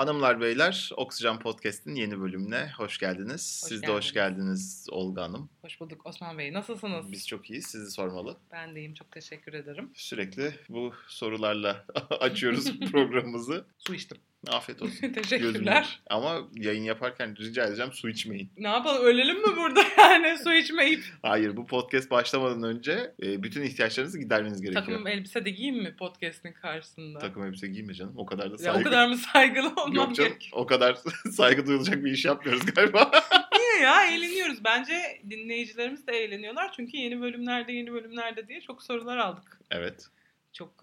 Hanımlar, beyler, Oksijen Podcast'in yeni bölümüne hoş geldiniz. Hoş geldiniz Olga Hanım. Hoş bulduk Osman Bey. Nasılsınız? Biz çok iyiyiz. Sizi sormalı. Ben de iyiyim. Çok teşekkür ederim. Sürekli bu sorularla açıyoruz programımızı. Su içtim. Afiyet olsun. Teşekkürler. Ama yayın yaparken rica edeceğim, su içmeyin. Ne yapalım, ölelim mi burada yani su içmeyip? Hayır, bu podcast başlamadan önce bütün ihtiyaçlarınızı gidermeniz gerekiyor. Takım elbise de giyeyim mi podcast'in karşısında? Takım elbise giyme canım, o kadar da saygı. Ya, o kadar mı saygılı olmam gerek? Yok canım, o kadar saygı duyulacak bir iş yapmıyoruz galiba. Niye ya, eğleniyoruz. Bence dinleyicilerimiz de eğleniyorlar. Çünkü yeni bölümlerde diye çok sorular aldık. Evet. Çok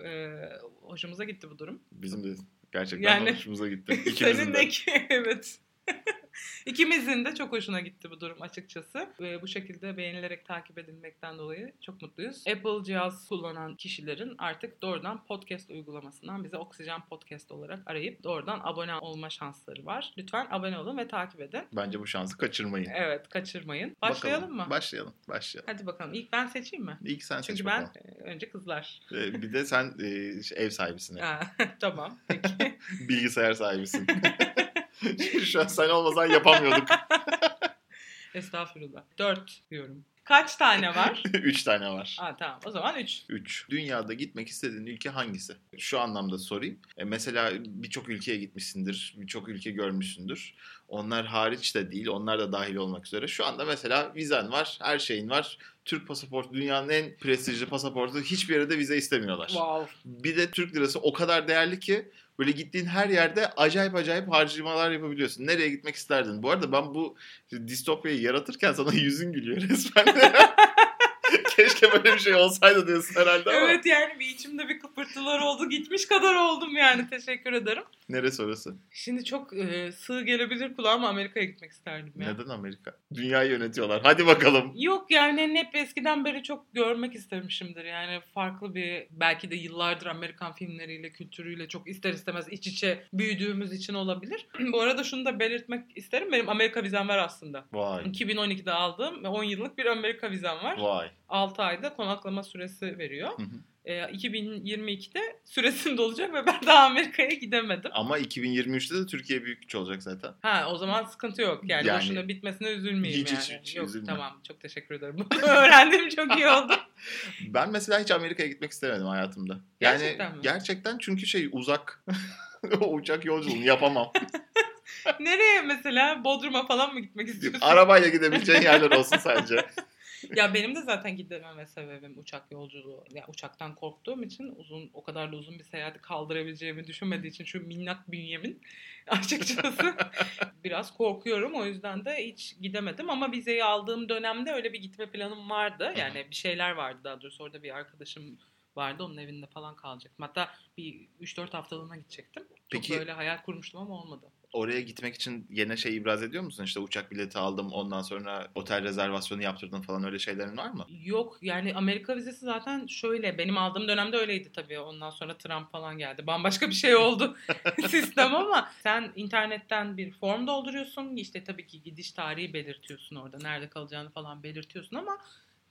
hoşumuza gitti bu durum. Bizim de. Gerçekten yani, hoşumuza gitti. İkimizin de. Evet. İkimizin de çok hoşuna gitti bu durum açıkçası. Ve bu şekilde beğenilerek takip edilmekten dolayı çok mutluyuz. Apple cihaz kullanan kişilerin artık doğrudan podcast uygulamasından bize Oksijen Podcast olarak arayıp doğrudan abone olma şansları var. Lütfen abone olun ve takip edin. Bence bu şansı kaçırmayın. Evet, kaçırmayın. Başlayalım mı? Başlayalım. Hadi bakalım. İlk ben seçeyim mi? İlk sen seç bakalım. Çünkü ben önce kızlar. Bir de sen ev sahibisin. Tamam, peki. Bilgisayar sahibisin. Şu an sen olmasan yapamıyorduk. Estağfurullah. 4 diyorum. Kaç tane var? 3 tane var. Tamam, o zaman 3. Dünyada gitmek istediğin ülke hangisi? Şu anlamda sorayım. Mesela birçok ülkeye gitmişsindir, birçok ülke görmüşsündür. Onlar hariç de değil, onlar da dahil olmak üzere. Şu anda mesela vizen var, her şeyin var. Türk pasaportu dünyanın en prestijli pasaportu. Hiçbir yere de vize istemiyorlar. Wow. Bir de Türk lirası o kadar değerli ki böyle gittiğin her yerde acayip harcamalar yapabiliyorsun. Nereye gitmek isterdin? Bu arada ben bu distopyayı yaratırken sana yüzün gülüyor resmen. Keşke böyle bir şey olsaydı diyorsun herhalde ama. Evet yani bir içimde bir kıpırtılar oldu. Gitmiş kadar oldum yani. Teşekkür ederim. Neresi orası? Şimdi çok sığ gelebilir kulağıma, Amerika'ya gitmek isterdim ya. Neden Amerika? Dünyayı yönetiyorlar. Hadi bakalım. Yok yani hep eskiden beri çok görmek istemişimdir. Yani farklı bir, belki de yıllardır Amerikan filmleriyle, kültürüyle çok ister istemez iç içe büyüdüğümüz için olabilir. Bu arada şunu da belirtmek isterim. Benim Amerika vizem var aslında. Vay. 2012'de aldığım 10 yıllık bir Amerika vizem var. Vay. 6 ayda konaklama süresi veriyor. Hı hı. 2022'de süresinde olacak ve ben daha Amerika'ya gidemedim. Ama 2023'te de Türkiye büyük güç olacak zaten. O zaman sıkıntı yok. Yani boşuna bitmesine üzülmeyeyim hiç yok, üzülme. Tamam, çok teşekkür ederim. Bunu öğrendiğim çok iyi oldu. Ben mesela hiç Amerika'ya gitmek istemedim hayatımda. Yani gerçekten çünkü uzak. Uçak yolculuğunu yapamam. Nereye mesela? Bodrum'a falan mı gitmek istiyorsun? Arabayla gidebileceğin yerler olsun sadece. Ya benim de zaten gidememe sebebim uçak yolculuğu. Ya uçaktan korktuğum için o kadar da uzun bir seyahati kaldırabileceğimi düşünmediği için şu minnak bünyemin açıkçası biraz korkuyorum. O yüzden de hiç gidemedim ama vizeyi aldığım dönemde öyle bir gitme planım vardı. Yani bir şeyler vardı, daha doğrusu orada bir arkadaşım vardı, onun evinde falan kalacaktım. Hatta bir 3-4 haftalığına gidecektim. Peki, çok böyle hayal kurmuştum ama olmadı. Oraya gitmek için yine ibraz ediyor musun? İşte uçak bileti aldım, ondan sonra otel rezervasyonu yaptırdım falan, öyle şeylerin var mı? Yok yani Amerika vizesi zaten şöyle, benim aldığım dönemde öyleydi tabii. Ondan sonra Trump falan geldi. Bambaşka bir şey oldu sistem ama sen internetten bir form dolduruyorsun. İşte tabii ki gidiş tarihi belirtiyorsun orada. Nerede kalacağını falan belirtiyorsun ama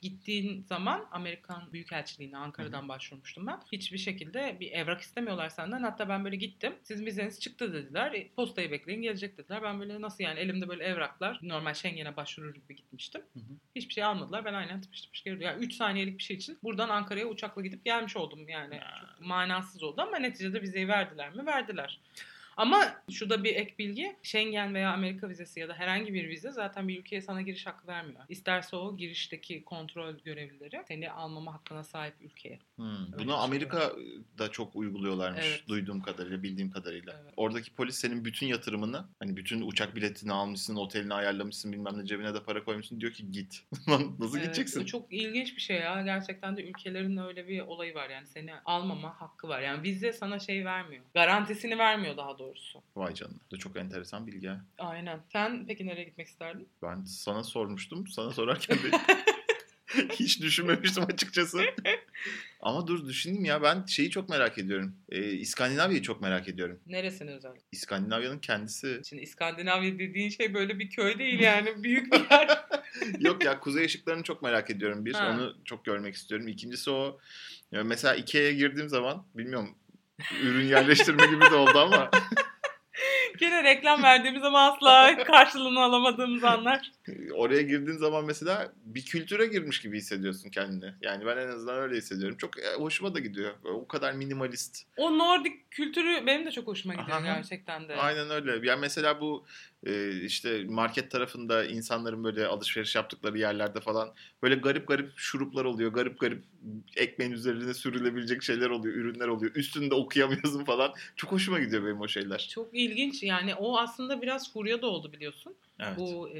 gittiğin zaman Amerikan Büyükelçiliği'ne Ankara'dan başvurmuştum ben. Hiçbir şekilde bir evrak istemiyorlar senden. Hatta ben böyle gittim. Sizin vizeniz çıktı dediler. Postayı bekleyin, gelecek dediler. Ben böyle nasıl yani, elimde böyle evraklar. Normal Schengen'e başvurur gibi gitmiştim. Hiçbir şey almadılar. Ben aynen tıpış geri dönüyorum. Yani 3 saniyelik bir şey için buradan Ankara'ya uçakla gidip gelmiş oldum. Yani çok manasız oldu ama neticede vizeyi verdiler mi? Verdiler. Ama şu da bir ek bilgi. Schengen veya Amerika vizesi ya da herhangi bir vize zaten bir ülkeye sana giriş hakkı vermiyor. İsterse o girişteki kontrol görevlileri seni almama hakkına sahip ülkeye. Bunu Amerika'da çok uyguluyorlarmış. Evet. Duyduğum kadarıyla, bildiğim kadarıyla. Evet. Oradaki polis senin bütün yatırımını, hani bütün uçak biletini almışsın, otelini ayarlamışsın, bilmem ne, cebine de para koymuşsun, diyor ki git. Nasıl gideceksin? Çok ilginç bir şey ya. Gerçekten de ülkelerin öyle bir olayı var. Yani seni almama hakkı var. Yani vize sana vermiyor. Garantisini vermiyor daha doğrusu. Vay canına. Bu çok enteresan bilgi. Aynen. Sen peki nereye gitmek isterdin? Ben sana sormuştum. Sana sorarken de hiç düşünmemiştim açıkçası. Ama dur düşüneyim ya. Ben çok merak ediyorum. İskandinavya'yı çok merak ediyorum. Neresini özellikle? İskandinavya'nın kendisi. Şimdi İskandinavya dediğin böyle bir köy değil yani. Büyük bir yer. Yok ya, kuzey ışıklarını çok merak ediyorum. Bir, onu çok görmek istiyorum. İkincisi o. Mesela IKEA'ya girdiğim zaman bilmiyorum. Ürün yerleştirme gibi de oldu ama Gene reklam verdiğimiz ama asla karşılığını alamadığımız anlar. Oraya girdiğin zaman mesela bir kültüre girmiş gibi hissediyorsun kendini. Yani ben en azından öyle hissediyorum. Çok hoşuma da gidiyor. O kadar minimalist. O Nordik kültürü benim de çok hoşuma gidiyor gerçekten de. Aynen öyle. Yani mesela bu işte market tarafında insanların böyle alışveriş yaptıkları yerlerde falan böyle garip garip şuruplar oluyor. Garip garip ekmeğin üzerine sürülebilecek şeyler oluyor, ürünler oluyor. Üstünde okuyamıyorsun falan. Çok hoşuma gidiyor benim o şeyler. Çok ilginç. Yani o aslında biraz furya da oldu biliyorsun. Evet. Bu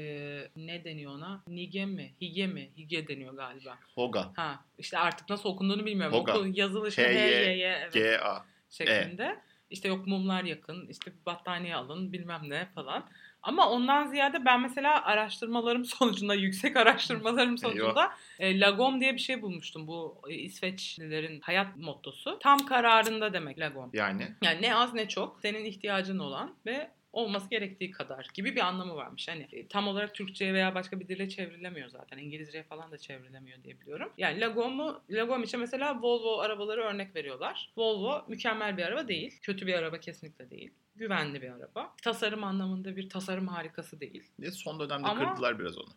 ne deniyor ona? Hige mi? Hige deniyor galiba. Hoga. Ha, işte artık nasıl okunduğunu bilmiyorum. Hoga. Yazılışı H-Y-G-A şeklinde. İşte yok mumlar yakın, işte battaniye alın bilmem ne falan. Ama ondan ziyade ben mesela yüksek araştırmalarım sonucunda lagom diye bir şey bulmuştum. Bu İsveçlilerin hayat mottosu. Tam kararında demek lagom. Yani ne az ne çok senin ihtiyacın olan ve olması gerektiği kadar gibi bir anlamı varmış. Hani tam olarak Türkçe'ye veya başka bir dile çevrilemiyor zaten. İngilizce'ye falan da çevrilemiyor diye biliyorum. Yani lagom için mesela Volvo arabaları örnek veriyorlar. Volvo mükemmel bir araba değil. Kötü bir araba kesinlikle değil. Güvenli bir araba. Tasarım anlamında bir tasarım harikası değil. Son dönemde kırdılar biraz onu.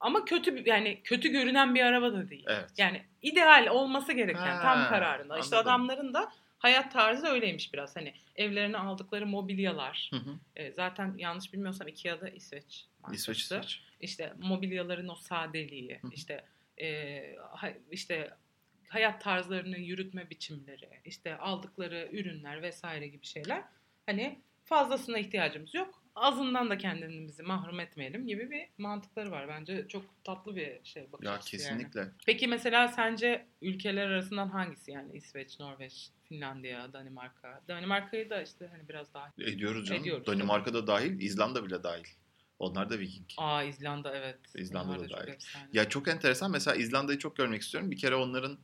Ama kötü görünen bir araba da değil. Evet. Yani ideal olması gereken tam kararında. İşte adamların da hayat tarzı öyleymiş biraz. Hani evlerine aldıkları mobilyalar. Zaten yanlış bilmiyorsam IKEA'da İsveç markası. İsveç. İşte mobilyaların o sadeliği. Hı-hı. İşte hayat tarzlarını yürütme biçimleri. İşte aldıkları ürünler vesaire gibi şeyler. Hani fazlasına ihtiyacımız yok. Azından da kendimizi mahrum etmeyelim gibi bir mantıkları var. Bence çok tatlı bir şey bakış açısı. Ya kesinlikle. Yani. Peki mesela sence ülkeler arasından hangisi? Yani İsveç, Norveç, Finlandiya, Danimarka. Danimarka'yı da işte hani biraz dahil ediyoruz canım. Danimarka da dahil, İzlanda bile dahil. Onlar da Viking. İzlanda evet. İzlanda da dahil. Ya çok enteresan. Mesela İzlanda'yı çok görmek istiyorum. Bir kere onların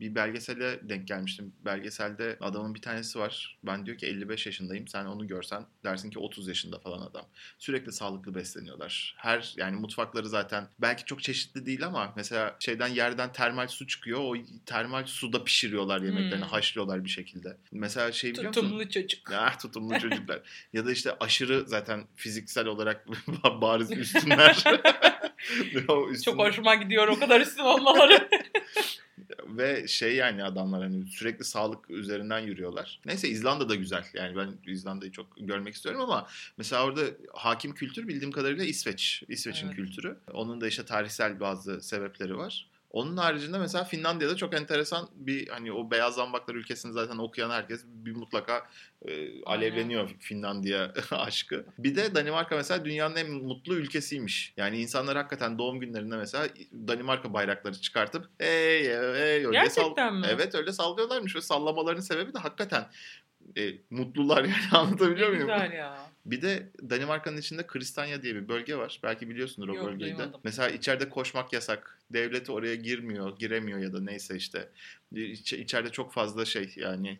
bir belgesele denk gelmiştim. Belgeselde adamın bir tanesi var. Ben diyor ki 55 yaşındayım. Sen onu görsen dersin ki 30 yaşında falan adam. Sürekli sağlıklı besleniyorlar. Yani mutfakları zaten belki çok çeşitli değil ama mesela yerden termal su çıkıyor. O termal suda pişiriyorlar yemeklerini. Haşlıyorlar bir şekilde. Mesela biliyor musun? Tutumlu çocuk. Tutumlu çocuklar. Ya da işte aşırı zaten fiziksel olarak bariz üstünler. Çok hoşuma gidiyor o kadar üstün olmaları. Ve adamlar hani sürekli sağlık üzerinden yürüyorlar. Neyse İzlanda da güzel. Yani ben İzlanda'yı çok görmek istiyorum ama mesela orada hakim kültür bildiğim kadarıyla İsveç. İsveç'in kültürü. Onun da tarihsel bazı sebepleri var. Onun haricinde mesela Finlandiya'da çok enteresan bir hani o beyaz zambaklar ülkesini zaten okuyan herkes bir mutlaka alevleniyor Finlandiya aşkı. Bir de Danimarka mesela dünyanın en mutlu ülkesiymiş. Yani insanlar hakikaten doğum günlerinde mesela Danimarka bayrakları çıkartıp öyle gerçekten mi? Evet öyle sallıyorlarmış ve sallamalarının sebebi de hakikaten mutlular anlatabiliyor muyum? Güzel ya. Bir de Danimarka'nın içinde Christiania diye bir bölge var. Belki biliyorsundur o bölgeyi de. Mesela içeride koşmak yasak. Devlet oraya giremiyor ya da neyse işte. İçeride çok fazla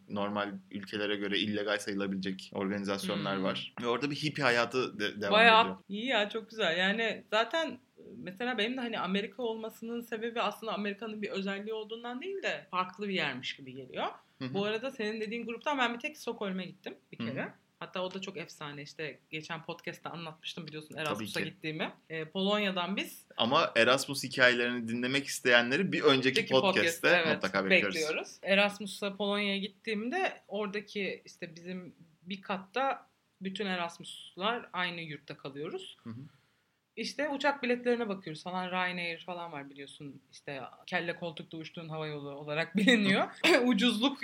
normal ülkelere göre illegal sayılabilecek organizasyonlar var. Ve orada bir hippie hayatı devam ediyor. İyi ya çok güzel. Yani zaten mesela benim de hani Amerika olmasının sebebi aslında Amerika'nın bir özelliği olduğundan değil de farklı bir yermiş gibi geliyor. Hı-hı. Bu arada senin dediğin gruptan ben bir tek Stockholm'a gittim bir kere. Hı-hı. Hatta o da çok efsane geçen podcast'ta anlatmıştım biliyorsun Erasmus'a gittiğimi. Polonya'dan biz. Ama Erasmus hikayelerini dinlemek isteyenleri bir önceki podcast'te mutlaka bekliyoruz. Erasmus'a Polonya'ya gittiğimde oradaki bizim bir katta bütün Erasmus'lar aynı yurtta kalıyoruz. Hı hı. Uçak biletlerine bakıyoruz falan. Ryanair falan var biliyorsun. Kelle koltukta uçtuğun havayolu olarak biliniyor. Ucuzluk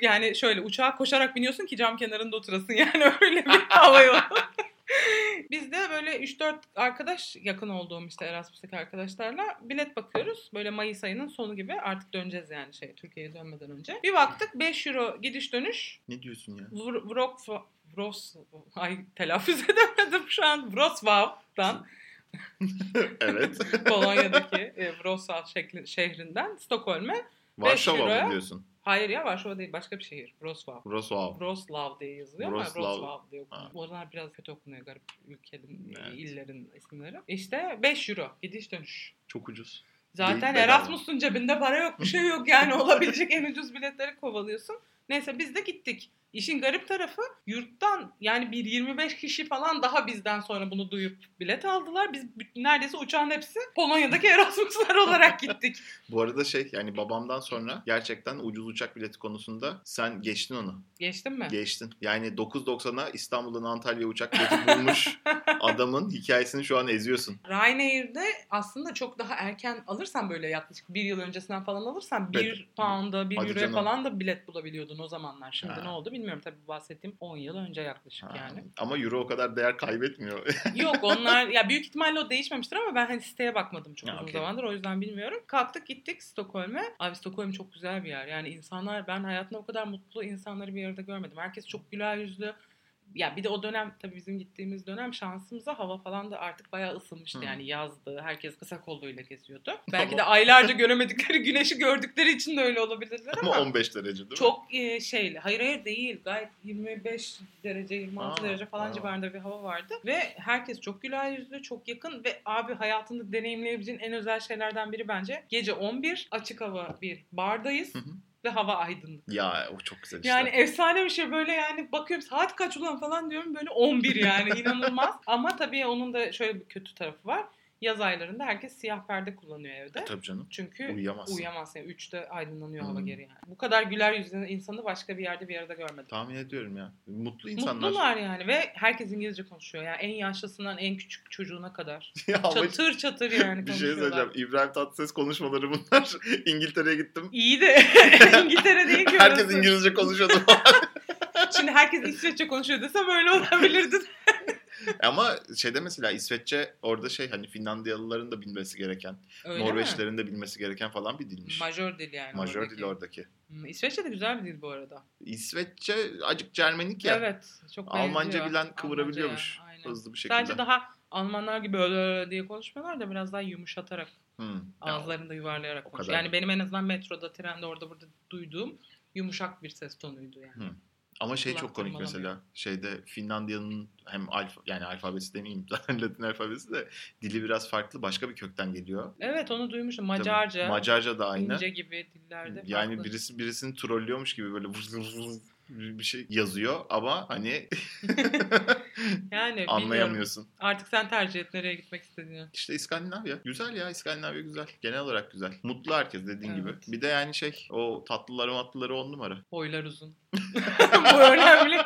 uçağa koşarak biniyorsun ki cam kenarında oturasın. Yani öyle bir havayolu. Biz de böyle 3-4 arkadaş yakın olduğum Erasmus'taki arkadaşlarla bilet bakıyoruz. Böyle Mayıs ayının sonu gibi artık döneceğiz Türkiye'ye dönmeden önce. Bir baktık 5 euro gidiş dönüş. Ne diyorsun ya? Telaffuz edemedim şu an. Wrocław'dan. Evet. Polonya'daki Wrocław şehrinden Stockholm'e Varşova mı diyorsun? Hayır ya Varşova değil başka bir şehir. Wrocław diye yazılıyor ama Wrocław diye okunuyor. Oralar biraz kötü okunuyor garip ülkelerin, illerin isimleri. 5 euro gidiş dönüş. Çok ucuz. Zaten Erasmus'un cebinde para yok bir şey yok olabilecek en ucuz biletleri kovalıyorsun. Neyse biz de gittik. İşin garip tarafı yurttan yani bir 25 kişi falan daha bizden sonra bunu duyup bilet aldılar. Biz neredeyse uçağın hepsi Polonya'daki Erasmuslar olarak gittik. Bu arada yani babamdan sonra gerçekten ucuz uçak bileti konusunda sen geçtin onu. Geçtin mi? Geçtin. Yani 9.90'a İstanbul'dan Antalya'ya uçak bileti bulmuş adamın hikayesini şu an eziyorsun. Ryanair'de aslında çok daha erken alırsan böyle yaklaşık bir yıl öncesinden falan alırsan 1 pound'a 1 euroya falan da bilet bulabiliyordun o zamanlar. Şimdi ne oldu bilmiyorum tabii bahsettiğim 10 yıl önce yaklaşık yani. Ama euro o kadar değer kaybetmiyor. Yok onlar ya büyük ihtimalle o değişmemiştir ama ben siteye bakmadım çok uzun zamandır o yüzden bilmiyorum. Kalktık gittik Stockholm'e. Abi Stockholm çok güzel bir yer yani insanlar ben hayatımda o kadar mutlu insanları bir arada görmedim. Herkes çok güler yüzlü. Ya bir de o dönem tabii bizim gittiğimiz dönem şansımıza hava falan da artık bayağı ısınmıştı. Yani yazdı. Herkes kısa kolluyla geziyordu. Tamam. Belki de aylarca göremedikleri güneşi gördükleri için de öyle olabilirler ama 15 derece değil mi? Çok hayır değil. Gayet 25 derece 26 derece falan civarında bir hava vardı. Ve herkes çok güler yüzlü, çok yakın ve abi hayatında deneyimleyebileceğin en özel şeylerden biri bence. Gece 11 açık hava bir bardayız. Ve hava aydınlık. Ya o çok güzel işte. Yani efsane bir şey böyle yani bakıyorum saat kaç ulan falan diyorum böyle 11 yani inanılmaz. Ama tabii onun da şöyle bir kötü tarafı var. Yaz aylarında herkes siyah perde kullanıyor evde. Tabii canım. Çünkü uyuyamazsın. 3'te aydınlanıyor hava geri yani. Bu kadar güler yüzlü insanı başka bir yerde bir arada görmedim. Tahmin ediyorum ya. Mutlu insanlar. Mutlular yani ve herkes İngilizce konuşuyor. Yani en yaşlısından en küçük çocuğuna kadar. Çatır çatır yani konuşuyorlar. Bir şey söyleyeceğim. İbrahim Tatlıses konuşmaları bunlar. İngiltere'ye gittim. İyi de İngiltere değil ki. Herkes İngilizce konuşuyordu. Şimdi herkes İsveççe konuşuyor desem öyle olabilirdi. Ama mesela İsveççe orada hani Finlandiyalıların da bilmesi gereken, öyle Norveçlerin de bilmesi gereken falan bir dilmiş. Majör dil yani. Majör dil oradaki. İsveççe de güzel bir dil bu arada. İsveççe acık Cermenik ya. Evet. Çok benziyor. Almanca bilen kıvırabiliyormuş hızlı bir şekilde. Sadece daha Almanlar gibi öyle diye konuşmuyorlar da biraz daha yumuşatarak, ağızlarını da yuvarlayarak konuşuyor. Yani benim en azından metroda, trende orada burada duyduğum yumuşak bir ses tonuydu yani. Ama çok komik mesela. Finlandiya'nın hem alfabesi demeyeyim zaten Latin alfabesi de dili biraz farklı başka bir kökten geliyor. Evet onu duymuştum. Macarca. Tabii, Macarca da aynı. İnce gibi dillerde farklı. Yani birisini trollüyormuş gibi böyle bir şey yazıyor ama yani anlayamıyorsun. Artık sen tercih et nereye gitmek istediğini. İşte İskandinavya. Güzel ya İskandinavya güzel. Genel olarak güzel. Mutlu herkes dediğin gibi. Bir de o tatlıları matlıları 10 numara. Boylar uzun. Bu önemli.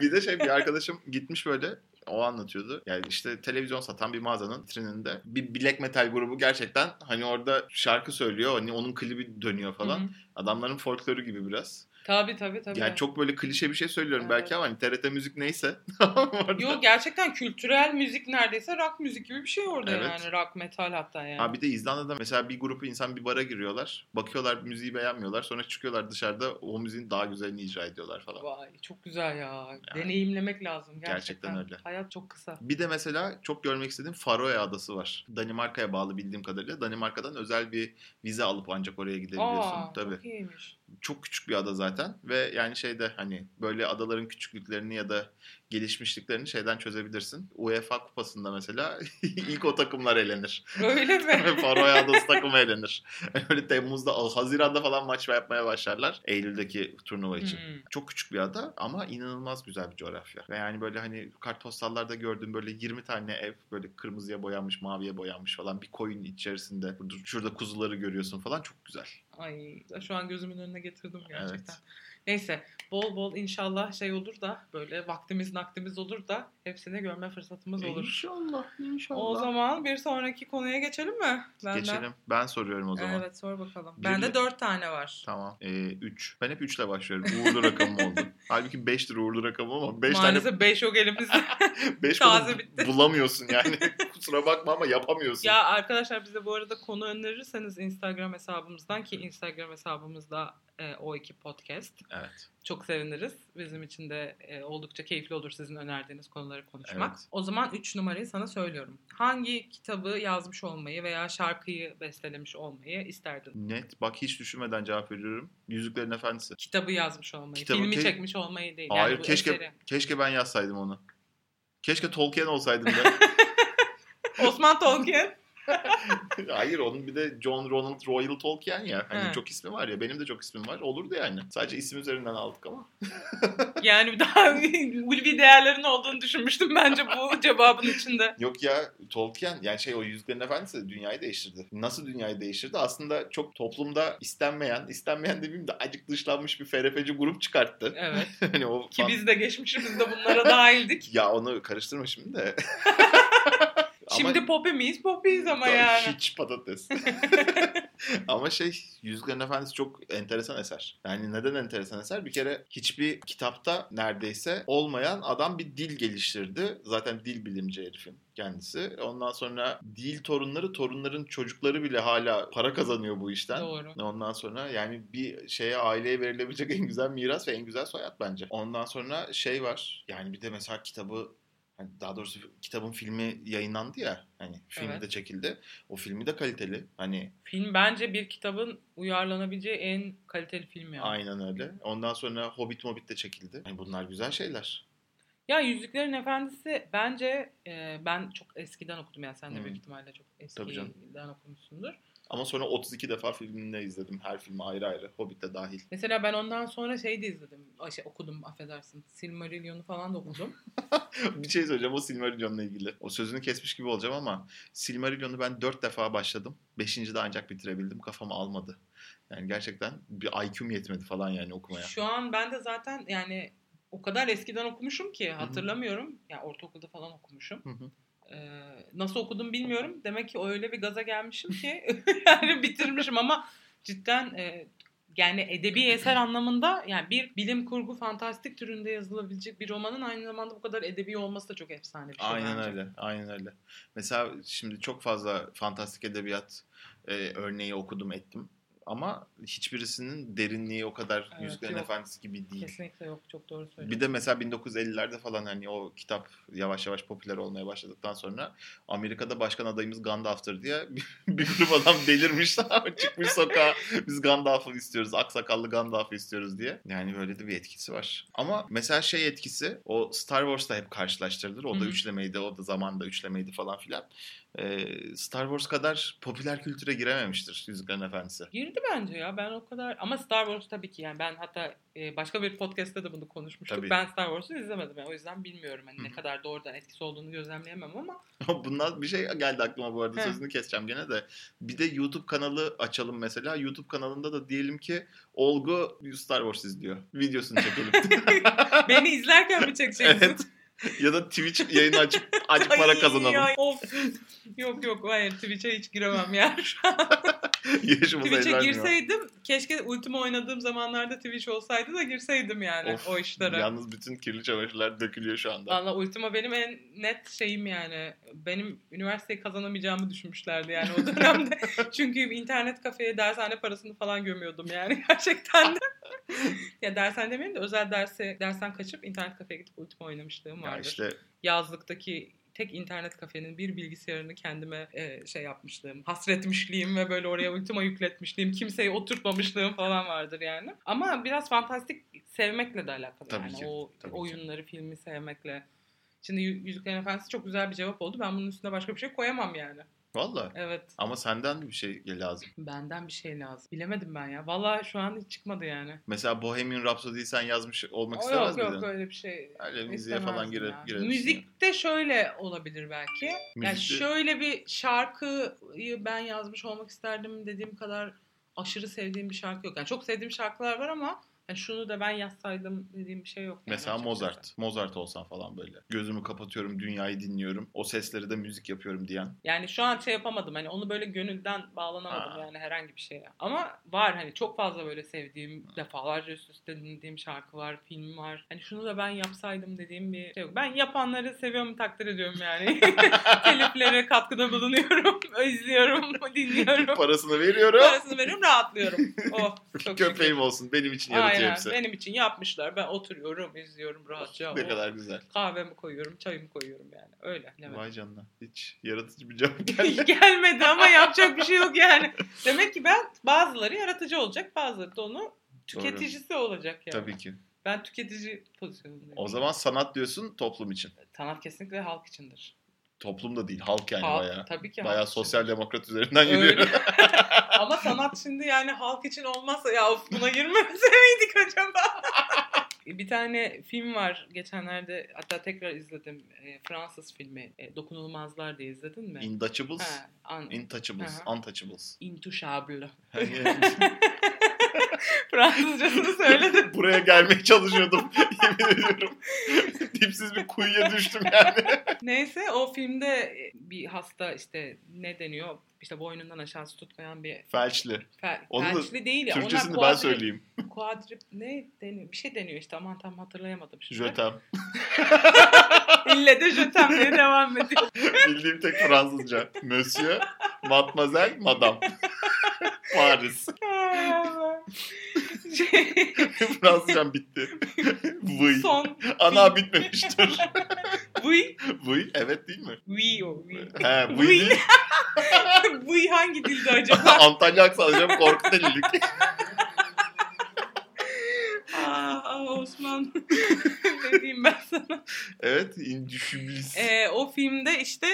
Bir de bir arkadaşım gitmiş böyle. O anlatıyordu. Yani işte televizyon satan bir mağazanın vitrininde bir black metal grubu gerçekten orada şarkı söylüyor. Onun klibi dönüyor falan. Adamların folklörü gibi biraz. Tabii. Yani çok böyle klişe bir şey söylüyorum belki ama TRT müzik neyse. Yok gerçekten kültürel müzik neredeyse rock müzik gibi bir şey orada yani. Rock metal hatta yani. Ha bir de İzlanda'da mesela bir grup insan bir bara giriyorlar. Bakıyorlar müziği beğenmiyorlar. Sonra çıkıyorlar dışarıda o müziğin daha güzelini icra ediyorlar falan. Vay çok güzel ya. Yani, deneyimlemek lazım gerçekten. Gerçekten öyle. Hayat çok kısa. Bir de mesela çok görmek istediğim Faroe Adası var. Danimarka'ya bağlı bildiğim kadarıyla. Danimarka'dan özel bir vize alıp ancak oraya gidebiliyorsun. Tabii. Çok iyiymiş. Çok küçük bir ada zaten ve yani böyle adaların küçüklüklerini ya da gelişmişliklerini çözebilirsin. UEFA kupasında mesela ilk o takımlar elenir. Öyle mi? Faroe Adası takımı elenir. Öyle Temmuz'da, Haziran'da falan maç yapmaya başlarlar. Eylül'deki turnuva için. Çok küçük bir ada ama inanılmaz güzel bir coğrafya. Ve yani böyle kartpostallarda gördüğüm böyle 20 tane ev böyle kırmızıya boyanmış, maviye boyanmış falan bir koyun içerisinde. Şurada kuzuları görüyorsun falan çok güzel. Ay şu an gözümün önüne getirdim gerçekten. Evet. Neyse bol bol inşallah olur da böyle vaktimiz nakdimiz olur da hepsini görme fırsatımız olur. İnşallah. O zaman bir sonraki konuya geçelim mi? Geçelim. Ben soruyorum o zaman. Evet sor bakalım. Bende 4 tane var. Tamam. 3. Ben hep 3'le başlıyorum. Uğurlu rakamım oldu. Halbuki 5'tir uğurlu rakamım ama 5 tane. Maalesef 5 yok elimizde. 5 taze bitti. Bulamıyorsun yani. Kusura bakma ama yapamıyorsun. Ya arkadaşlar bize bu arada konu önerirseniz Instagram hesabımızdan ki Instagram hesabımızda O2 Podcast. Evet. Çok seviniriz. Bizim için de oldukça keyifli olur sizin önerdiğiniz konuları konuşmak. Evet. O zaman 3 numarayı sana söylüyorum. Hangi kitabı yazmış olmayı veya şarkıyı bestelemiş olmayı isterdin? Net. Bak hiç düşünmeden cevap veriyorum. Yüzüklerin Efendisi. Kitabı yazmış olmayı, filmi çekmiş olmayı değil. Hayır yani keşke ben yazsaydım onu. Keşke Tolkien olsaydım ben. Osman Tolkien. Hayır, onun bir de John Ronald Royal Tolkien ya. Hani çok ismi var ya. Benim de çok ismim var. Olurdu yani. Sadece isim üzerinden aldık ama. Yani daha ulvi değerlerin olduğunu düşünmüştüm bence bu cevabın içinde. Yok ya, Tolkien yani o Yüzüklerin Efendisi dünyayı değiştirdi. Nasıl dünyayı değiştirdi? Aslında çok toplumda istenmeyen demeyeyim de acık dışlanmış bir FRP'ci grup çıkarttı. Evet. Hani o ki biz de geçmişimizde bunlara dahildik. Ya onu karıştırma şimdi de. Şimdi popi miyiz? Popiyiz ama yani. Hiç patates. Ama Yüzüklerin Efendisi çok enteresan eser. Yani neden enteresan eser? Bir kere hiçbir kitapta neredeyse olmayan adam bir dil geliştirdi. Zaten dil bilimci herifin kendisi. Ondan sonra dil torunları, torunların çocukları bile hala para kazanıyor bu işten. Doğru. Ondan sonra yani bir aileye verilebilecek en güzel miras ve en güzel soyad bence. Ondan sonra var. Yani bir de mesela daha doğrusu kitabın filmi yayınlandı ya. Film de çekildi. O filmi de kaliteli. Film bence bir kitabın uyarlanabileceği en kaliteli film yani. Aynen öyle. Ondan sonra Hobbit de çekildi. Bunlar güzel şeyler. Ya Yüzüklerin Efendisi bence ben çok eskiden okudum. Yani sen de büyük ihtimalle çok eskiden okumuşsundur. Ama sonra 32 defa filmini izledim. Her filmi ayrı ayrı. Hobbit de dahil. Mesela ben ondan sonra de izledim. Okudum, affedersin. Silmarillion'u falan da okudum. Bir şey söyleyeceğim o Silmarillion'la ilgili. O sözünü kesmiş gibi olacağım ama Silmarillion'u ben 4 defa başladım. 5. de ancak bitirebildim. Kafamı almadı. Yani gerçekten bir IQ'm yetmedi falan yani okumaya. Şu an ben de zaten o kadar eskiden okumuşum ki hatırlamıyorum. Hı-hı. Yani ortaokulda falan okumuşum. Hı-hı. Nasıl okudum bilmiyorum. Demek ki öyle bir gaza gelmişim ki yani bitirmişim ama cidden yani edebi eser anlamında yani bir bilim kurgu fantastik türünde yazılabilecek bir romanın aynı zamanda bu kadar edebi olması da çok efsane bir şey. Aynen bence. Öyle. Aynen öyle. Mesela şimdi çok fazla fantastik edebiyat örneği okudum ettim. Ama hiçbirisinin derinliği o kadar Yüzüklerin Efendisi gibi değil. Kesinlikle yok. Çok doğru söylüyorsun. Bir de mesela 1950'lerde falan o kitap yavaş yavaş popüler olmaya başladıktan sonra Amerika'da başkan adayımız Gandalf'tır diye bir grup adam delirmiş. Çıkmış sokağa. Biz Gandalf'ı istiyoruz. Aksakallı Gandalf'ı istiyoruz diye. Yani böyle de bir etkisi var. Ama mesela etkisi o Star Wars'la hep karşılaştırılır. O da üçlemeydi. O da zamanda üçlemeydi falan filan. Star Wars kadar popüler kültüre girememiştir Yüzüklerin Efendisi. Girdi bence ya. Ben o kadar ama Star Wars tabii ki yani ben hatta başka bir podcast'ta da bunu konuşmuştuk. Tabii. Ben Star Wars'u izlemedim. Yani. O yüzden bilmiyorum ne kadar doğrudan etkisi olduğunu gözlemleyemem ama. Bundan bir şey geldi aklıma bu arada. Sözünü keseceğim gene de. Bir de YouTube kanalı açalım mesela. YouTube kanalında da diyelim ki Olgu Star Wars izliyor. Videosunu çekelim. Beni izlerken mi çekeceksin? Evet. Ya da Twitch yayını açıp para kazanalım. Yok hayır Twitch'e hiç giremem ya şu an. Twitch'e girseydim keşke Ultima oynadığım zamanlarda Twitch olsaydı da girseydim yani o işlere. Yalnız bütün kirli çamaşırlar dökülüyor şu anda. Valla Ultima benim en net yani. Benim üniversiteyi kazanamayacağımı düşünmüşlerdi yani o dönemde. Çünkü internet kafeye dershane parasını falan gömüyordum yani gerçekten de. Ya dershane demeyeyim de özel dersten kaçıp internet kafeye gidip Ultima oynamışlığım vardır. Ya yazlıktaki tek internet kafenin bir bilgisayarını kendime yapmışlığım, hasretmişliğim ve böyle oraya Ultima yükletmişliğim, kimseyi oturtmamışlığım falan vardır yani. Ama biraz fantastik sevmekle de alakalı tabii yani oyunları, filmi sevmekle. Şimdi Yüzüklerin Efendisi çok güzel bir cevap oldu. Ben bunun üstüne başka bir şey koyamam yani. Valla. Evet. Ama senden bir şey lazım. Benden bir şey lazım. Bilemedim ben ya. Valla şu an hiç çıkmadı yani. Mesela Bohemian Rhapsody'yi sen yazmış olmak istemez miydin? Yok öyle bir şey. Öyle müziğe falan girelim. Müzikte şöyle olabilir belki. Müzikte... Yani şöyle bir şarkıyı ben yazmış olmak isterdim dediğim kadar aşırı sevdiğim bir şarkı yok. Yani çok sevdiğim şarkılar var ama yani şunu da ben yazsaydım dediğim bir şey yok. Yani mesela Mozart olsan falan böyle. Gözümü kapatıyorum, dünyayı dinliyorum. O sesleri de müzik yapıyorum diyen. Yani şu an yapamadım. Hani onu böyle gönülden bağlanamadım yani herhangi bir şeye. Ama var çok fazla böyle sevdiğim, defalarca üst üste dinlediğim şarkı var, film var. Hani şunu da ben yapsaydım dediğim bir şey yok. Ben yapanları seviyorum, takdir ediyorum yani. Teliflere katkıda bulunuyorum. İzliyorum, dinliyorum. Parasını veriyorum, rahatlıyorum. Oh, çok köpeğim şükür. Olsun benim için yaratıyor. Yani benim için yapmışlar. Ben oturuyorum, izliyorum rahatça. Ne kadar güzel. Kahvemi koyuyorum, çayımı koyuyorum yani. Öyle. Evet. Vay canına. Hiç yaratıcı bir cevap gelmedi ama yapacak bir şey yok yani. Demek ki bazıları yaratıcı olacak, bazıları da onun tüketicisi olacak yani. Tabii ki. Ben tüketici pozisyonundayım. O zaman sanat diyorsun toplum için. Sanat kesinlikle halk içindir. Toplum da değil, halk yani halk, bayağı. Tabii ki bayağı sosyal için. Demokrat üzerinden gidiyor. Ama sanat şimdi yani halk için olmazsa ya of buna girmemize miydik acaba? Bir tane film var geçenlerde, hatta tekrar izledim. Fransız filmi. Dokunulmazlar diye izledin mi? Intouchables. Intouchables. Untouchables. Intouchables. Fransızcasını söyledim. Buraya gelmeye çalışıyordum. Yemin ediyorum. Dipsiz bir kuyuya düştüm yani. Neyse, o filmde bir hasta işte ne deniyor? İşte boynundan aşağısı tutmayan bir... Felçli. Felçli değil ya. Türkçesini ben söyleyeyim. Kuadrip ne deniyor? Bir şey deniyor işte. Aman tam hatırlayamadım şimdi. Jötem. İlle de jötem diye devam ediyor. Bildiğim tek Fransızca. Monsieur, mademoiselle, madame. Paris. Fransızcam bitti. Vuy. Son. Ana bitmemiştir. Vuy. Vuy, evet değil mi? Vuy o. Vuy. Vuy hangi dilde acaba? Antalya aksanı hocam, korku delilik. Osman ne diyeyim ben sana? Evet, indüşümlüs. O filmde işte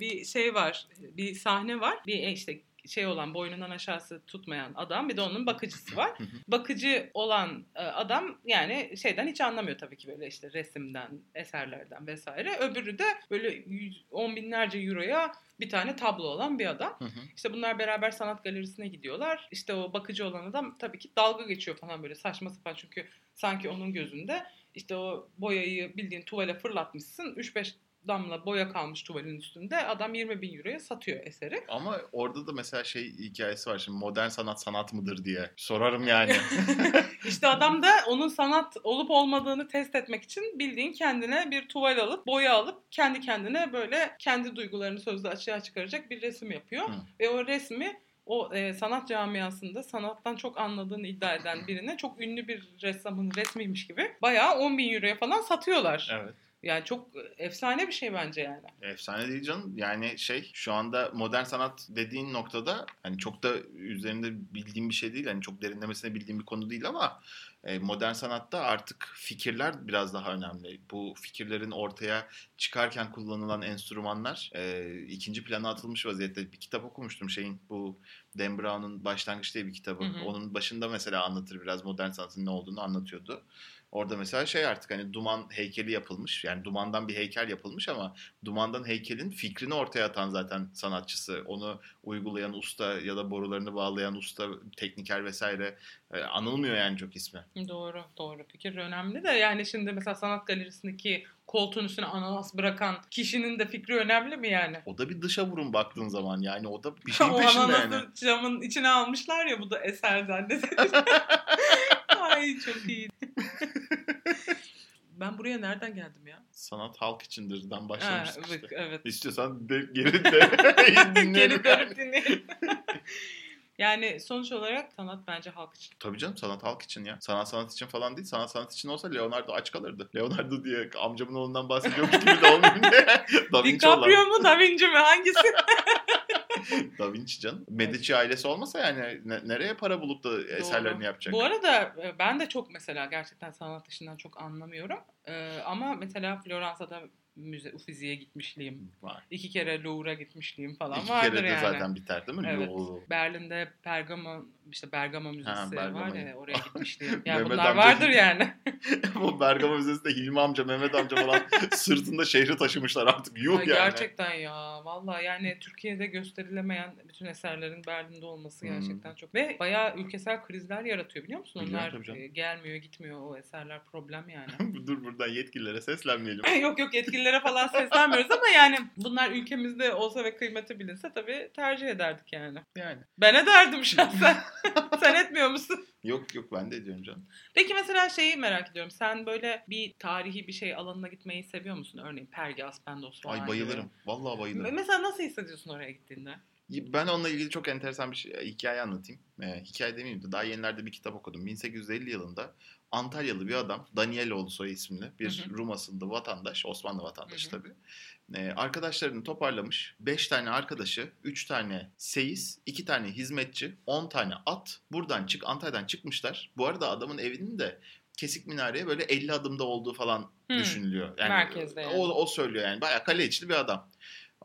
bir şey var, bir sahne var, bir işte şey olan, boynundan aşağısı tutmayan adam, bir de onun bakıcısı var. Bakıcı olan adam yani şeyden hiç anlamıyor tabii ki, böyle işte resimden, eserlerden vesaire. Öbürü de böyle on binlerce euroya bir tane tablo olan bir adam. İşte bunlar beraber sanat galerisine gidiyorlar. İşte o bakıcı olan adam tabii ki dalga geçiyor falan, böyle saçma sapan, çünkü sanki onun gözünde işte o boyayı bildiğin tuvale fırlatmışsın, 3-5 damla boya kalmış tuvalin üstünde. Adam 20.000 euroya satıyor eseri. Ama orada da mesela şey hikayesi var. Şimdi modern sanat sanat mıdır diye sorarım yani. İşte adam da onun sanat olup olmadığını test etmek için bildiğin kendine bir tuval alıp, boya alıp kendi kendine böyle kendi duygularını sözde açığa çıkaracak bir resim yapıyor. Hı. Ve o resmi o sanat camiasında sanattan çok anladığını iddia eden birine, çok ünlü bir ressamın resmiymiş gibi bayağı 10.000 euroya falan satıyorlar. Evet. Yani çok efsane bir şey bence yani. Efsane değil canım. Yani şey, şu anda modern sanat dediğin noktada hani çok da üzerinde bildiğim bir şey değil. Hani çok derinlemesine bildiğim bir konu değil ama modern sanatta artık fikirler biraz daha önemli. Bu fikirlerin ortaya çıkarken kullanılan enstrümanlar ikinci plana atılmış vaziyette. Bir kitap okumuştum şeyin, bu Dan Brown'un Başlangıç diye bir kitabı. Hı hı. Onun başında mesela anlatır, biraz modern sanatın ne olduğunu anlatıyordu. Orada mesela şey, artık hani duman heykeli yapılmış. Yani dumandan bir heykel yapılmış ama dumandan heykelin fikrini ortaya atan zaten sanatçısı. Onu uygulayan usta ya da borularını bağlayan usta, tekniker vesaire anılmıyor yani çok ismi. Doğru, doğru. Fikir önemli de yani şimdi mesela sanat galerisindeki koltuğun üstüne ananas bırakan kişinin de fikri önemli mi yani? O da bir dışa vurun baktığın zaman yani, o da bir şeyin peşinde yani. O ananası camın içine almışlar ya, bu da eser zannediyor. Ay çok iyi. Ben buraya nereden geldim ya? Sanat halk içindir'den başlamıştık işte. Evet. İstiyorsan geri de dinleyelim. Geri dinleyelim. Yani sonuç olarak sanat bence halk için. Tabii canım, sanat halk için ya. Sanat için falan değil. Sanat için olsa Leonardo aç kalırdı. Leonardo diye amcamın oğlundan bahsediyormuş gibi de olmayayım diye. Da Vinci olan. DiCaprio mu, Da Vinci mi? Hangisi? Da Vinci canım. Medici ailesi olmasa yani nereye para bulup da eserlerini Doğru. yapacak? Bu arada ben de çok mesela gerçekten sanat işinden çok anlamıyorum. Ama mesela Floransa'da müze Ufizi'ye gitmişliğim. Var. 2 kere Louvre'a gitmişliğim falan vardır yani. 2 kere de yani. Zaten biter değil mi? Evet. Berlin'de Pergamon, işte Bergama Müzesi var ya, oraya gitmişliğim. Yani bunlar vardır yani. Bu Bergama Müzesi'nde Hilmi amca, Mehmet amca falan sırtında şehri taşımışlar artık. Yuh yani. Gerçekten ya. Vallahi yani Türkiye'de gösterilemeyen bütün eserlerin Berlin'de olması gerçekten çok. Ve bayağı ülkesel krizler yaratıyor, biliyor musun? Onlar gelmiyor, gitmiyor o eserler, problem yani. Dur, buradan yetkililere seslenmeyelim. Yok yetkililer falan seslenmiyoruz ama yani bunlar ülkemizde olsa ve kıymeti bilinse tabii tercih ederdik yani. Yani. Ben ederdim şahsen. Sen etmiyor musun? Yok, ben de ediyorum canım. Peki mesela şeyi merak ediyorum. Sen böyle bir tarihi bir şey alanına gitmeyi seviyor musun? Örneğin Perge, Aspendos falan. Ay bayılırım. Vallahi bayılırım. Mesela nasıl hissediyorsun oraya gittiğinde? Ben onunla ilgili çok enteresan bir hikaye anlatayım. Hikaye demeyeyim de, daha yenilerde bir kitap okudum. 1850 yılında Antalyalı bir adam, Danielioğlu soy isimli bir Rum asıllı vatandaş, Osmanlı vatandaşı tabii. Arkadaşlarını toparlamış, 5 tane arkadaşı, 3 tane seyis, 2 tane hizmetçi, 10 tane at, buradan Antalya'dan çıkmışlar. Bu arada adamın evinin de Kesik Minare'ye böyle 50 adımda olduğu falan düşünülüyor. Yani, merkezde yani. O söylüyor yani, bayağı kale içli bir adam.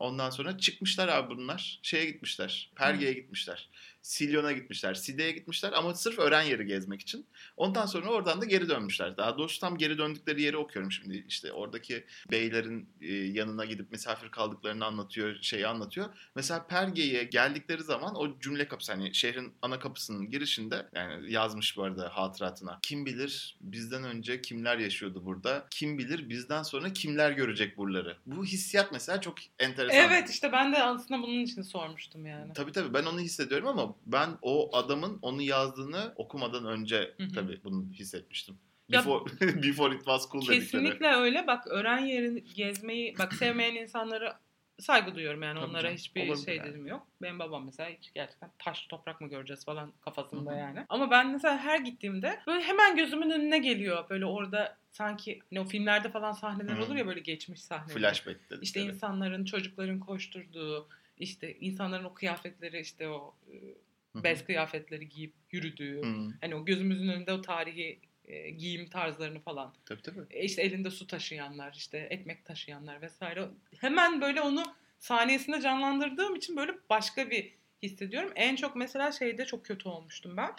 Ondan sonra çıkmışlar abi bunlar. Şeye gitmişler. Perge'ye gitmişler. Silion'a gitmişler. Side'ye gitmişler ama sırf öğren yeri gezmek için. Ondan sonra oradan da geri dönmüşler. Daha doğrusu tam geri döndükleri yeri okuyorum şimdi. İşte oradaki beylerin yanına gidip misafir kaldıklarını anlatıyor, şeyi anlatıyor. Mesela Perge'ye geldikleri zaman o cümle kapısı, hani şehrin ana kapısının girişinde, yani yazmış bu arada hatıratına. Kim bilir bizden önce kimler yaşıyordu burada? Kim bilir bizden sonra kimler görecek buraları? Bu hissiyat mesela çok enteresan. Evet, işte ben de aslında bunun için sormuştum yani. Tabii ben onu hissediyorum ama ben o adamın onu yazdığını okumadan önce tabii bunu hissetmiştim. Before it was cool dedikleri. Kesinlikle öyle. Bak, öğren yerini gezmeyi, bak, sevmeyen insanlara saygı duyuyorum yani, tabii onlara canım, hiçbir şey yani dedim yok. Benim babam mesela hiç gerçekten taş toprak mı göreceğiz falan kafasında yani. Ama ben mesela her gittiğimde böyle hemen gözümün önüne geliyor böyle orada. Sanki hani o filmlerde falan sahneler olur ya, böyle geçmiş sahneler. Flashback dedik. İşte insanların, çocukların koşturduğu, işte insanların o kıyafetleri, işte o bez kıyafetleri giyip yürüdüğü. Hani o gözümüzün önünde o tarihi giyim tarzlarını falan. Tabii. İşte elinde su taşıyanlar, işte ekmek taşıyanlar vesaire. Hemen böyle onu saniyesinde canlandırdığım için böyle başka bir hissediyorum. En çok mesela şeyde çok kötü olmuştum ben.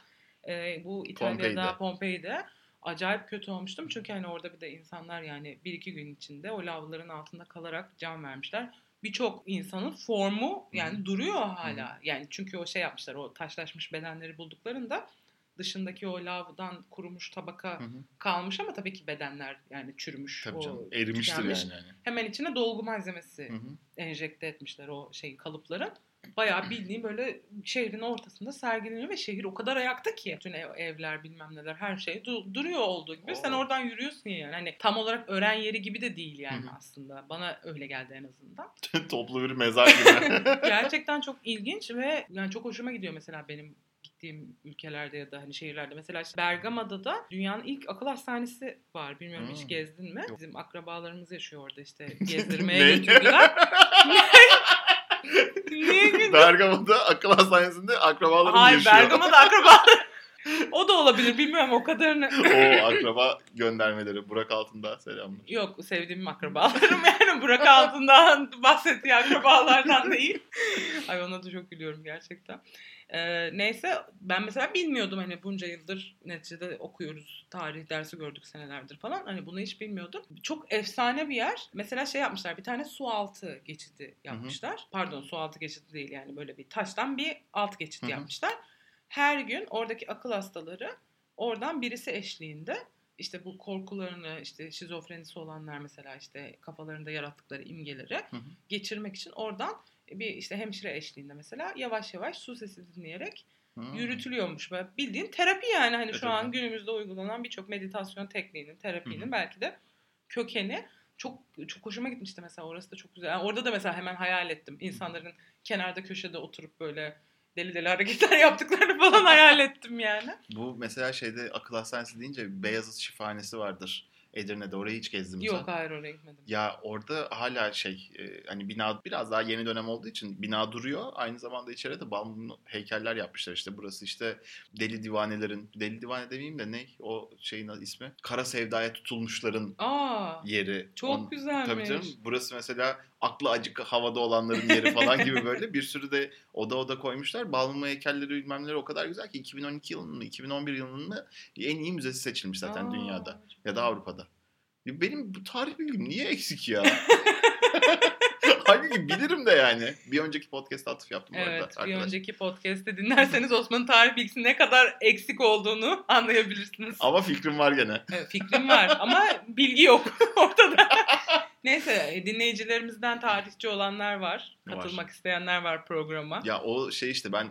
Bu İtalya'da, Pompei'de. Acayip kötü olmuştum. Çünkü hani orada bir de insanlar yani 1-2 gün içinde o lavların altında kalarak can vermişler. Birçok insanın formu yani duruyor hala. Yani çünkü o şey yapmışlar, o taşlaşmış bedenleri bulduklarında dışındaki o lavdan kurumuş tabaka kalmış ama tabii ki bedenler yani çürümüş. Tabii canım, erimiştir tükenmiş. Yani. Hemen içine dolgu malzemesi enjekte etmişler o şeyin, kalıpların. Bayağı bildiğim böyle şehrin ortasında sergileniyor ve şehir o kadar ayakta ki. Bütün evler bilmem neler, her şey duruyor olduğu gibi. Sen oradan yürüyorsun yani. Hani tam olarak öğren yeri gibi de değil yani aslında. Bana öyle geldi en azından. Toplu bir mezar gibi. Gerçekten çok ilginç ve yani çok hoşuma gidiyor mesela benim gittiğim ülkelerde ya da hani şehirlerde. Mesela işte Bergama'da da dünyanın ilk akıl hastanesi var. Bilmiyorum hiç gezdin mi? Yok. Bizim akrabalarımız yaşıyor orada, işte gezdirmeye götürdüler. Bergama'da akıl hastanesinde akrabalarım yaşıyor. Hayır, Bergama'da akrabalarım. O da olabilir, bilmiyorum o kadarını. O akraba göndermeleri. Burak Altındağ selamlar. Yok, sevdiğim akrabalarım yani. Burak Altındağ'ın bahsettiği akrabalardan değil. Ay, ona da çok gülüyorum gerçekten. Neyse, ben mesela bilmiyordum hani bunca yıldır neticede okuyoruz, tarih dersi gördük senelerdir falan, hani bunu hiç bilmiyordum. Çok efsane bir yer. Mesela şey yapmışlar, bir tane su altı geçidi yapmışlar. Pardon, su altı geçidi değil yani, böyle bir taştan bir alt geçit yapmışlar. Her gün oradaki akıl hastaları oradan birisi eşliğinde işte bu korkularını, işte şizofrenisi olanlar mesela, işte kafalarında yarattıkları imgeleri geçirmek için oradan bir işte hemşire eşliğinde mesela yavaş yavaş su sesi dinleyerek yürütülüyormuş. Böyle bildiğin terapi yani, hani şu an günümüzde uygulanan birçok meditasyon tekniğinin, terapinin belki de kökeni. Çok çok hoşuma gitmişti mesela, orası da çok güzel. Yani orada da mesela hemen hayal ettim insanların kenarda köşede oturup böyle deli hareketler yaptıklarını falan hayal ettim yani. Bu mesela şeyde akıl hastanesi deyince Beyazıt Şifahanesi vardır Edirne'de. Orayı hiç gezdim. Yok, hayır, oraya gitmedim. Ya orada hala şey hani bina biraz daha yeni dönem olduğu için bina duruyor. Aynı zamanda içeride bambu heykeller yapmışlar işte. Burası işte deli divanelerin, deli divane demeyeyim de ne o şeyin ismi? Kara sevdaya tutulmuşların yeri. Çok güzelmiş. Tabii canım. Burası mesela aklı acık havada olanların yeri falan gibi böyle bir sürü de oda koymuşlar. Balmumu heykelleri bilmem neler o kadar güzel ki 2012 yılının mı 2011 yılının mı en iyi müzesi seçilmiş zaten dünyada ya da Avrupa'da. Benim bu tarih bilgim niye eksik ya? Halbuki bilirim de yani. Bir önceki podcast'ta atıf yaptım orada arkadaşlar. Evet, bir önceki podcast'te dinlerseniz Osmanlı tarih bilgisinin ne kadar eksik olduğunu anlayabilirsiniz. Ama fikrim var gene. Evet, fikrim var ama bilgi yok ortada. Neyse, dinleyicilerimizden tarihçi olanlar var. Katılmak isteyenler var programa. Ya o şey işte ben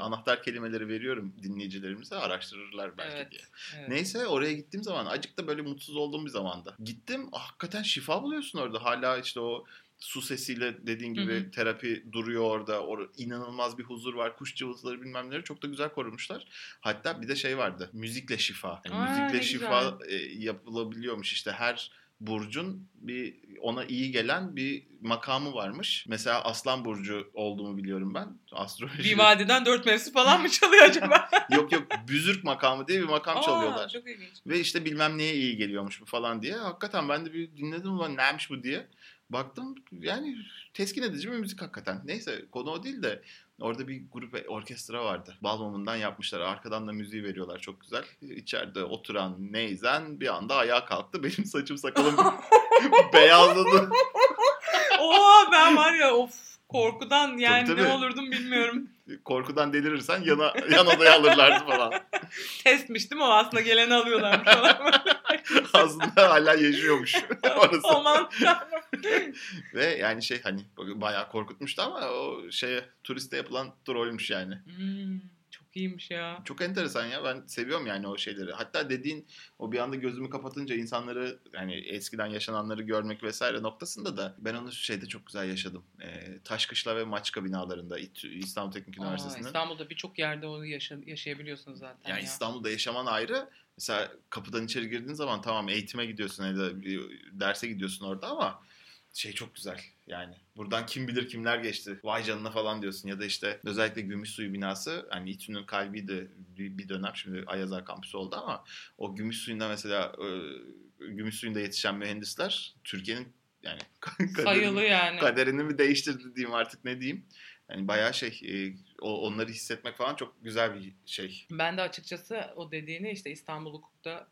anahtar kelimeleri veriyorum dinleyicilerimize, araştırırlar belki diye. Evet. Neyse, oraya gittiğim zaman azıcık da böyle mutsuz olduğum bir zamanda gittim. Hakikaten şifa buluyorsun orada. Hala işte o su sesiyle dediğin gibi terapi duruyor orada. İnanılmaz bir huzur var. Kuş cıvıltıları bilmem neleri çok da güzel korumuşlar. Hatta bir de şey vardı. Müzikle şifa. Yani müzikle şifa yapılabiliyormuş işte her burcun bir ona iyi gelen bir makamı varmış. Mesela Aslan Burcu olduğumu biliyorum ben. Astroloji. Bir vadiden 4 mevsim falan mı çalıyor acaba? Yok Büzürk makamı diye bir makam çalıyorlar. Çok ilginç. Ve işte bilmem neye iyi geliyormuş bu falan diye. Hakikaten ben de bir dinledim, ulan neymiş bu diye. Baktım yani teskin edici bir müzik hakikaten. Neyse konu o değil de orada bir grup orkestra vardı. Bal mumundan yapmışlar. Arkadan da müziği veriyorlar çok güzel. İçeride oturan neyzen bir anda ayağa kalktı. Benim saçım sakalım beyazladı. Oo ben var ya of korkudan yani tabii. Ne olurdum bilmiyorum. Korkudan delirirsen yan odaya alırlardı falan. Testmiş değil mi o? Aslında geleni alıyorlarmış falan. Aslında hala yaşıyormuş. Orası. Aman tanrım. Ve yani şey hani bayağı korkutmuştu ama o şeye turiste yapılan trollmüş yani. Hmm, çok iyiymiş ya. Çok enteresan ya. Ben seviyorum yani o şeyleri. Hatta dediğin o bir anda gözümü kapatınca insanları hani eskiden yaşananları görmek vesaire noktasında da ben onu şeyde çok güzel yaşadım. Taşkışla ve Maçka binalarında İstanbul Teknik Üniversitesi'nin. İstanbul'da birçok yerde onu yaşayabiliyorsunuz zaten. Yani ya. İstanbul'da yaşaman ayrı. Mesela kapıdan içeri girdiğin zaman tamam eğitime gidiyorsun ya da derse gidiyorsun orada ama şey çok güzel yani. Buradan kim bilir kimler geçti. Vay canına falan diyorsun ya da işte özellikle Gümüşsuyu binası hani İTÜ'nün kalbiydi bir dönem şimdi Ayazar kampüsü oldu ama o Gümüşsuyu'nda mesela Gümüşsuyu'nda yetişen mühendisler Türkiye'nin yani kaderini, yani kaderini mi değiştirdi diyeyim artık ne diyeyim. Yani bayağı şey onları hissetmek falan çok güzel bir şey. Ben de açıkçası o dediğini işte İstanbul Hukuk'ta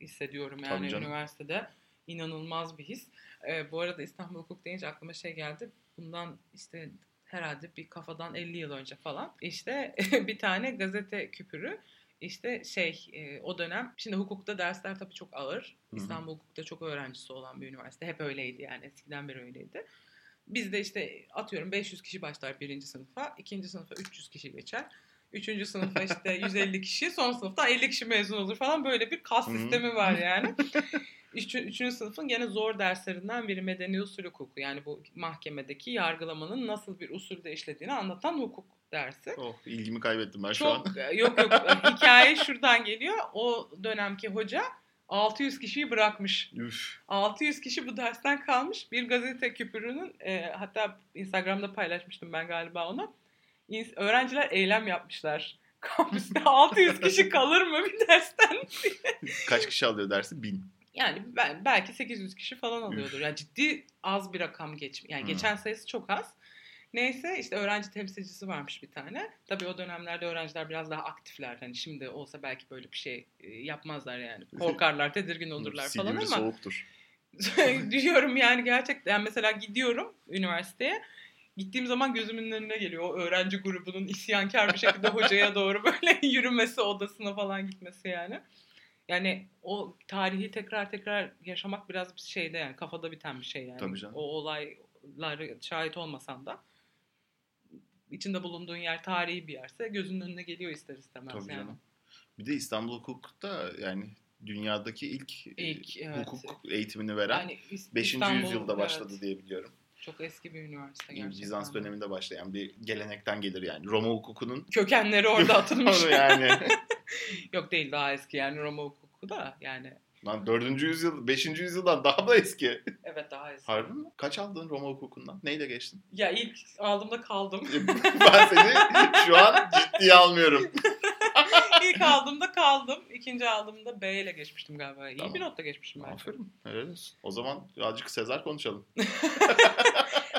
hissediyorum yani üniversitede. İnanılmaz bir his. Bu arada İstanbul Hukuk deyince aklıma şey geldi. Bundan işte herhalde bir kafadan 50 yıl önce falan. İşte bir tane gazete küpürü. İşte şey o dönem şimdi hukukta dersler tabii çok ağır. İstanbul Hukuk'ta çok öğrencisi olan bir üniversite. Hep öyleydi yani eskiden beri öyleydi. Bizde işte atıyorum 500 kişi başlar birinci sınıfa, ikinci sınıfa 300 kişi geçer. Üçüncü sınıfa işte 150 kişi, son sınıfta 50 kişi mezun olur falan böyle bir kas sistemi var yani. Üçüncü sınıfın gene zor derslerinden biri medeni usul hukuku. Yani bu mahkemedeki yargılamanın nasıl bir usulde işlediğini anlatan hukuk dersi. Oh ilgimi kaybettim ben şu an. Yok hikaye şuradan geliyor. O dönemki hoca 600 kişiyi bırakmış. Üf. 600 kişi bu dersten kalmış. Bir gazete küpürünün hatta Instagram'da paylaşmıştım ben galiba onu. Öğrenciler eylem yapmışlar. Kampüste 600 kişi kalır mı bir dersten? Kaç kişi alıyor dersi? 1000. Yani belki 800 kişi falan alıyordur. Yani ciddi az bir rakam geçmiyor. Yani geçen sayısı çok az. Neyse işte öğrenci temsilcisi varmış bir tane. Tabii o dönemlerde öğrenciler biraz daha aktifler. Hani şimdi olsa belki böyle bir şey yapmazlar yani. Korkarlar, tedirgin olurlar falan ama. Silivri soğuktur. Diyorum yani gerçekten mesela gidiyorum üniversiteye. Gittiğim zaman gözümün önüne geliyor o öğrenci grubunun isyankar bir şekilde hocaya doğru böyle yürümesi, odasına falan gitmesi yani. Yani o tarihi tekrar yaşamak biraz bir şeyde yani kafada biten bir şey yani. Tabii canım. O olaylara şahit olmasan da içinde bulunduğun yer tarihi bir yerse gözünün önüne geliyor ister istemez. Tabii yani. Canım. Bir de İstanbul Hukuk'ta yani dünyadaki ilk evet. Hukuk eğitimini veren yani 5. yüzyılda başladı evet. Diye biliyorum. Çok eski bir üniversite gerçekten. Bizans döneminde başlayan bir gelenekten gelir yani. Roma hukukunun... Kökenleri orada atılmış. yani. Yok değil daha eski yani Roma hukuku da yani. Lan 4. yüzyıl, 5. yüzyıldan daha da eski. Evet daha eski. Harbi mi? Kaç aldın Roma hukukundan? Neyle geçtin? Ya ilk aldığımda kaldım. Ben seni şu an ciddiye almıyorum. İlk aldığımda kaldım. İkinci aldığımda B ile geçmiştim galiba. İyi tamam. Bir notla geçmişim ben. Aferin. Evet. O zaman birazcık Sezar konuşalım.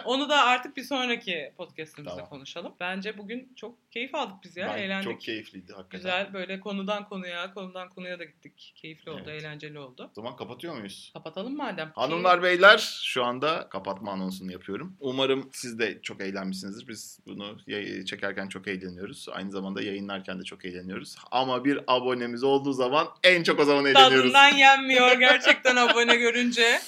Onu da artık bir sonraki podcast'ımızda tamam. Konuşalım. Bence bugün çok keyif aldık biz ya. Eğlendik. Çok keyifliydi hakikaten. Güzel böyle konudan konuya da gittik. Keyifli oldu, evet. Eğlenceli oldu. O zaman kapatıyor muyuz? Kapatalım madem. Hanımlar, beyler şu anda kapatma anonsunu yapıyorum. Umarım siz de çok eğlenmişsinizdir. Biz bunu çekerken çok eğleniyoruz. Aynı zamanda yayınlarken de çok eğleniyoruz. Ama bir abonemiz olduğu zaman en çok o zaman eğleniyoruz. Tadından yenmiyor gerçekten abone görünce.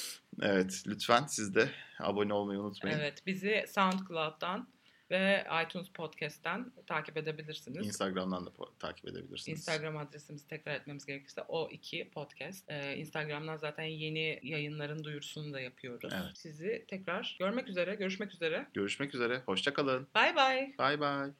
Evet, lütfen siz de abone olmayı unutmayın. Evet, bizi SoundCloud'dan ve iTunes Podcast'ten takip edebilirsiniz. Instagram'dan da takip edebilirsiniz. Instagram adresimizi tekrar etmemiz gerekirse O2 Podcast. Instagram'dan zaten yeni yayınların duyurusunu da yapıyoruz. Evet. Sizi tekrar görmek üzere, görüşmek üzere. Hoşça kalın. Bye bye. Bye bye.